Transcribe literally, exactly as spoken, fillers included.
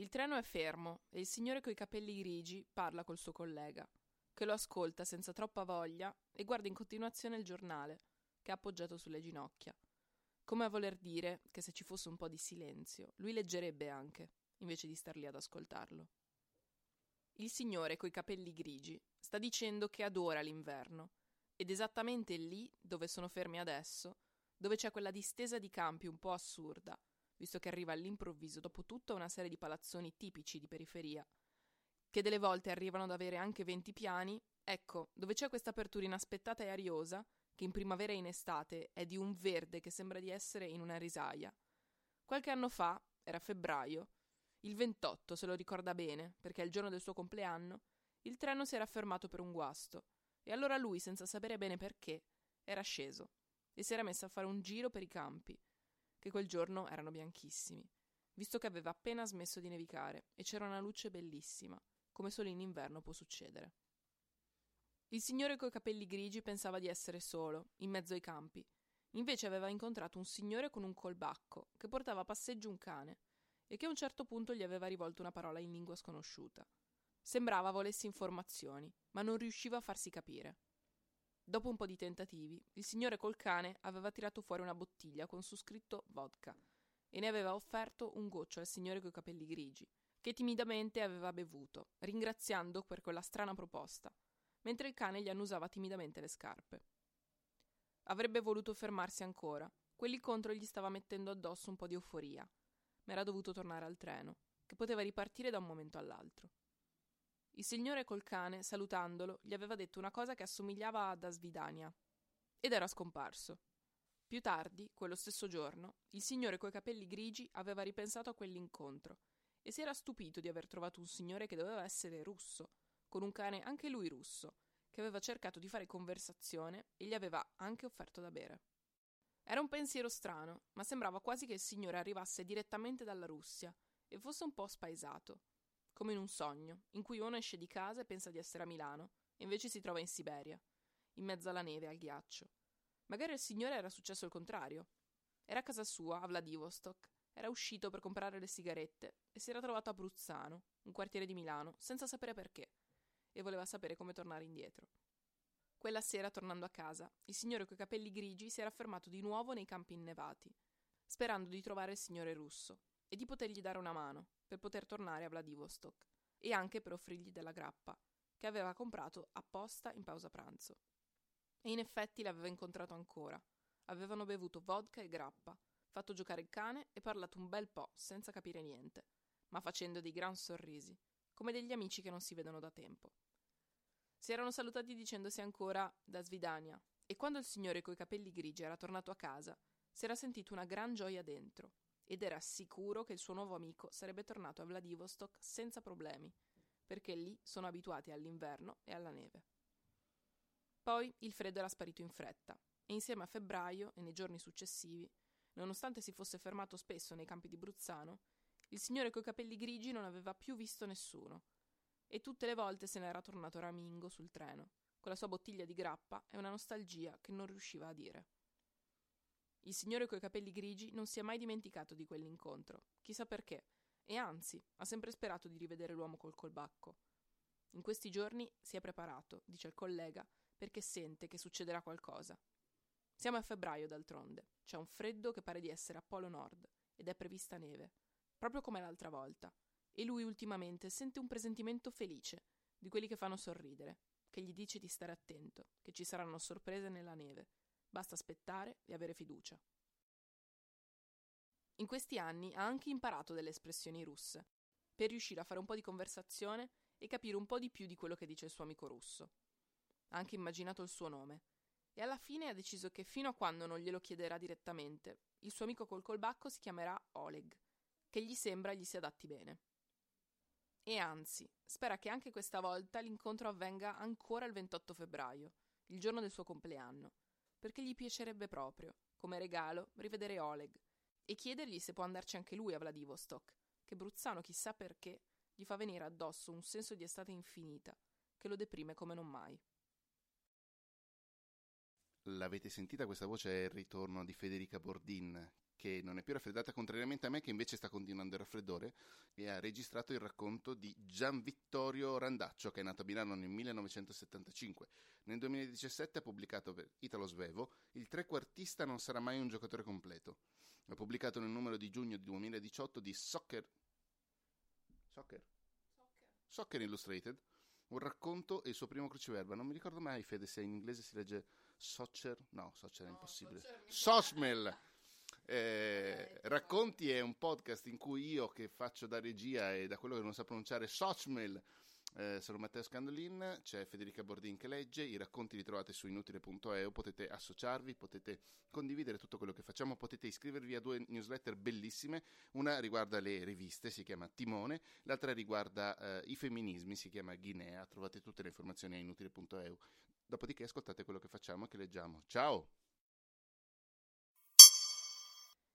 Il treno è fermo e il signore coi capelli grigi parla col suo collega, che lo ascolta senza troppa voglia e guarda in continuazione il giornale, che ha appoggiato sulle ginocchia, come a voler dire che se ci fosse un po' di silenzio, lui leggerebbe anche, invece di star lì ad ascoltarlo. Il signore coi capelli grigi sta dicendo che adora l'inverno, ed esattamente lì, dove sono fermi adesso, dove c'è quella distesa di campi un po' assurda, visto che arriva all'improvviso dopo tutta una serie di palazzoni tipici di periferia, che delle volte arrivano ad avere anche venti piani, ecco, dove c'è questa apertura inaspettata e ariosa, che in primavera e in estate è di un verde che sembra di essere in una risaia. Qualche anno fa, era febbraio, il ventotto se lo ricorda bene, perché è il giorno del suo compleanno, il treno si era fermato per un guasto, e allora lui, senza sapere bene perché, era sceso, e si era messo a fare un giro per i campi, che quel giorno erano bianchissimi, visto che aveva appena smesso di nevicare e c'era una luce bellissima, come solo in inverno può succedere. Il signore coi capelli grigi pensava di essere solo, in mezzo ai campi. Invece aveva incontrato un signore con un colbacco, che portava a passeggio un cane, e che a un certo punto gli aveva rivolto una parola in lingua sconosciuta. Sembrava volesse informazioni, ma non riusciva a farsi capire. Dopo un po' di tentativi, il signore col cane aveva tirato fuori una bottiglia con su scritto vodka e ne aveva offerto un goccio al signore coi capelli grigi, che timidamente aveva bevuto, ringraziando per quella strana proposta, mentre il cane gli annusava timidamente le scarpe. Avrebbe voluto fermarsi ancora, quell'incontro gli stava mettendo addosso un po' di euforia, ma era dovuto tornare al treno, che poteva ripartire da un momento all'altro. Il signore col cane, salutandolo, gli aveva detto una cosa che assomigliava ad Asvidania, ed era scomparso. Più tardi, quello stesso giorno, il signore coi capelli grigi aveva ripensato a quell'incontro e si era stupito di aver trovato un signore che doveva essere russo, con un cane anche lui russo, che aveva cercato di fare conversazione e gli aveva anche offerto da bere. Era un pensiero strano, ma sembrava quasi che il signore arrivasse direttamente dalla Russia e fosse un po' spaesato, come in un sogno, in cui uno esce di casa e pensa di essere a Milano, e invece si trova in Siberia, in mezzo alla neve e al ghiaccio. Magari al signore era successo il contrario. Era a casa sua, a Vladivostok, era uscito per comprare le sigarette e si era trovato a Bruzzano, un quartiere di Milano, senza sapere perché, e voleva sapere come tornare indietro. Quella sera, tornando a casa, il signore coi capelli grigi si era fermato di nuovo nei campi innevati, sperando di trovare il signore russo e di potergli dare una mano per poter tornare a Vladivostok e anche per offrirgli della grappa, che aveva comprato apposta in pausa pranzo. E in effetti l'aveva incontrato ancora. Avevano bevuto vodka e grappa, fatto giocare il cane e parlato un bel po' senza capire niente, ma facendo dei gran sorrisi, come degli amici che non si vedono da tempo. Si erano salutati dicendosi ancora da Svidania, e quando il signore coi capelli grigi era tornato a casa, si era sentito una gran gioia dentro, ed era sicuro che il suo nuovo amico sarebbe tornato a Vladivostok senza problemi, perché lì sono abituati all'inverno e alla neve. Poi il freddo era sparito in fretta, e insieme a febbraio e nei giorni successivi, nonostante si fosse fermato spesso nei campi di Bruzzano, il signore coi capelli grigi non aveva più visto nessuno, e tutte le volte se n'era tornato ramingo sul treno, con la sua bottiglia di grappa e una nostalgia che non riusciva a dire. Il signore coi capelli grigi non si è mai dimenticato di quell'incontro, chissà perché, e anzi, ha sempre sperato di rivedere l'uomo col colbacco. In questi giorni si è preparato, dice il collega, perché sente che succederà qualcosa. Siamo a febbraio, d'altronde, c'è un freddo che pare di essere a Polo Nord, ed è prevista neve, proprio come l'altra volta, E lui ultimamente sente un presentimento felice, di quelli che fanno sorridere, che gli dice di stare attento, che ci saranno sorprese nella neve. Basta aspettare e avere fiducia. In questi anni ha anche imparato delle espressioni russe, per riuscire a fare un po' di conversazione e capire un po' di più di quello che dice il suo amico russo. Ha anche immaginato il suo nome, e alla fine ha deciso che fino a quando non glielo chiederà direttamente, il suo amico col colbacco si chiamerà Oleg, che gli sembra gli si adatti bene. E anzi, spera che anche questa volta l'incontro avvenga ancora il ventotto febbraio, il giorno del suo compleanno, perché gli piacerebbe proprio, come regalo, rivedere Oleg e chiedergli se può andarci anche lui a Vladivostok, che Bruzzano, chissà perché, gli fa venire addosso un senso di estate infinita che lo deprime come non mai. L'avete sentita questa voce? È il ritorno di Federica Bordin, che non è più raffreddata, contrariamente a me che invece sta continuando il raffreddore, e ha registrato il racconto di Gianvittorio Randaccio, che è nato a Milano nel millenovecentosettantacinque. Nel duemiladiciassette ha pubblicato per Italo Svevo Il trequartista non sarà mai un giocatore completo. Ha pubblicato nel numero di giugno di duemiladiciotto di Soccer Soccer Soccer, Soccer Illustrated un racconto e il suo primo cruciverba. Non mi ricordo mai, Fede, se in inglese si legge Soccer. No, Soccer no, è impossibile. Sosmel. Eh, Racconti è un podcast in cui io, che faccio da regia e da quello che non sa pronunciare Sosmel, eh, sono Matteo Scandolin, c'è Federica Bordin che legge. I racconti li trovate su inutile punto e u, potete associarvi, potete condividere tutto quello che facciamo, potete iscrivervi a due newsletter bellissime. Una riguarda le riviste, si chiama Timone, l'altra riguarda eh, i femminismi, si chiama Guinea. Trovate tutte le informazioni a inutile punto e u. Dopodiché ascoltate quello che facciamo e che leggiamo. Ciao!